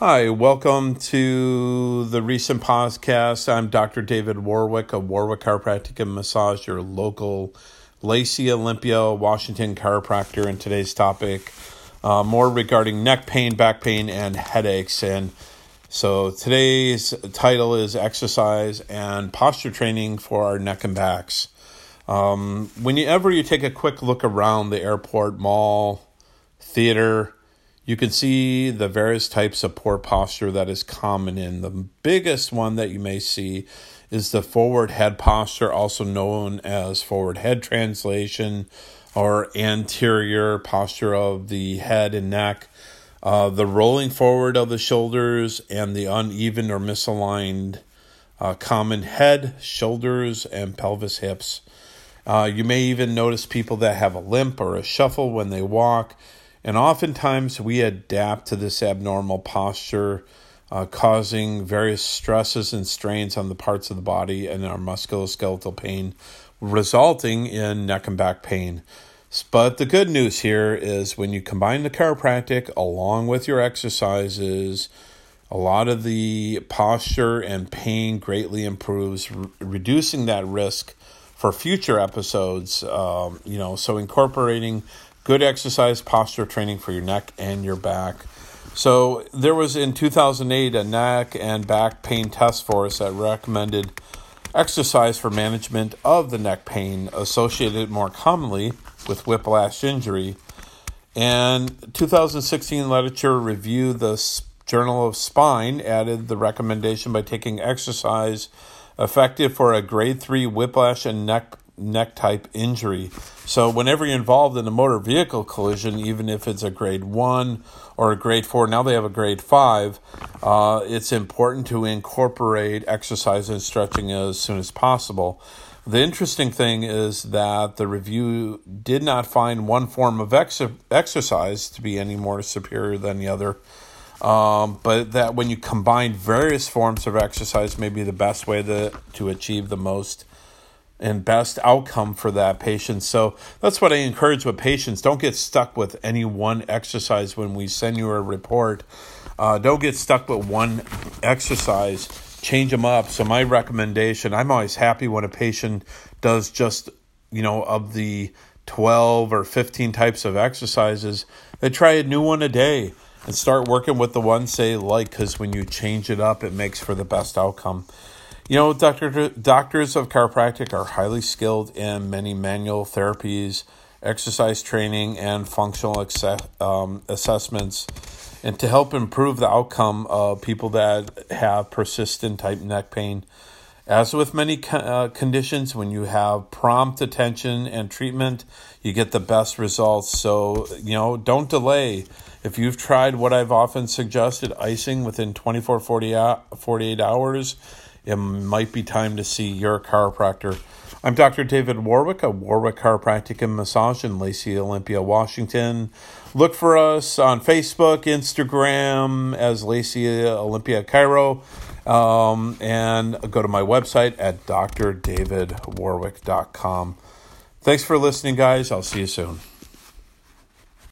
Hi, welcome to the recent podcast. I'm Dr. David Warwick of Warwick Chiropractic and Massage, your local Lacey, Olympia, Washington chiropractor. And today's topic, more regarding neck pain, back pain, and headaches. And so today's title is exercise and posture training for our neck and backs. Whenever you take a quick look around the airport, mall, theater, you can see the various types of poor posture that is common. And the biggest one that you may see is the forward head posture, also known as forward head translation or anterior posture of the head and neck, the rolling forward of the shoulders, and the uneven or misaligned common head, shoulders, and pelvis hips. You may even notice people that have a limp or a shuffle when they walk. And oftentimes we adapt to this abnormal posture, causing various stresses and strains on the parts of the body and our musculoskeletal pain, resulting in neck and back pain. But the good news here is when you combine the chiropractic along with your exercises, a lot of the posture and pain greatly improves, reducing that risk for future episodes. So incorporating good exercise, posture training for your neck and your back. So there was in 2008 a neck and back pain task force that recommended exercise for management of the neck pain associated more commonly with whiplash injury. And 2016 literature review, the Journal of Spine added the recommendation by taking exercise effective for a grade 3 whiplash and neck type injury. So whenever you're involved in a motor vehicle collision, even if it's a grade 1 or a grade 4, now they have a grade 5, it's important to incorporate exercise and stretching as soon as possible. The interesting thing is that the review did not find one form of exercise to be any more superior than the other, but that when you combine various forms of exercise may be the best way to achieve the most and best outcome for that patient. So that's what I encourage with patients. Don't get stuck with any one exercise when we send you a report. Don't get stuck with one exercise. Change them up. So my recommendation, I'm always happy when a patient does just, of the 12 or 15 types of exercises, they try a new one a day and start working with the ones they like, because when you change it up, it makes for the best outcome. Doctors of chiropractic are highly skilled in many manual therapies, exercise training, and functional assessments, and to help improve the outcome of people that have persistent type neck pain. As with many conditions, when you have prompt attention and treatment, you get the best results. So, don't delay. If you've tried what I've often suggested, icing within 48 hours, it might be time to see your chiropractor. I'm Dr. David Warwick of Warwick Chiropractic and Massage in Lacey, Olympia, Washington. Look for us on Facebook, Instagram as Lacey Olympia Chiro, and go to my website at drdavidwarwick.com. Thanks for listening, guys. I'll see you soon.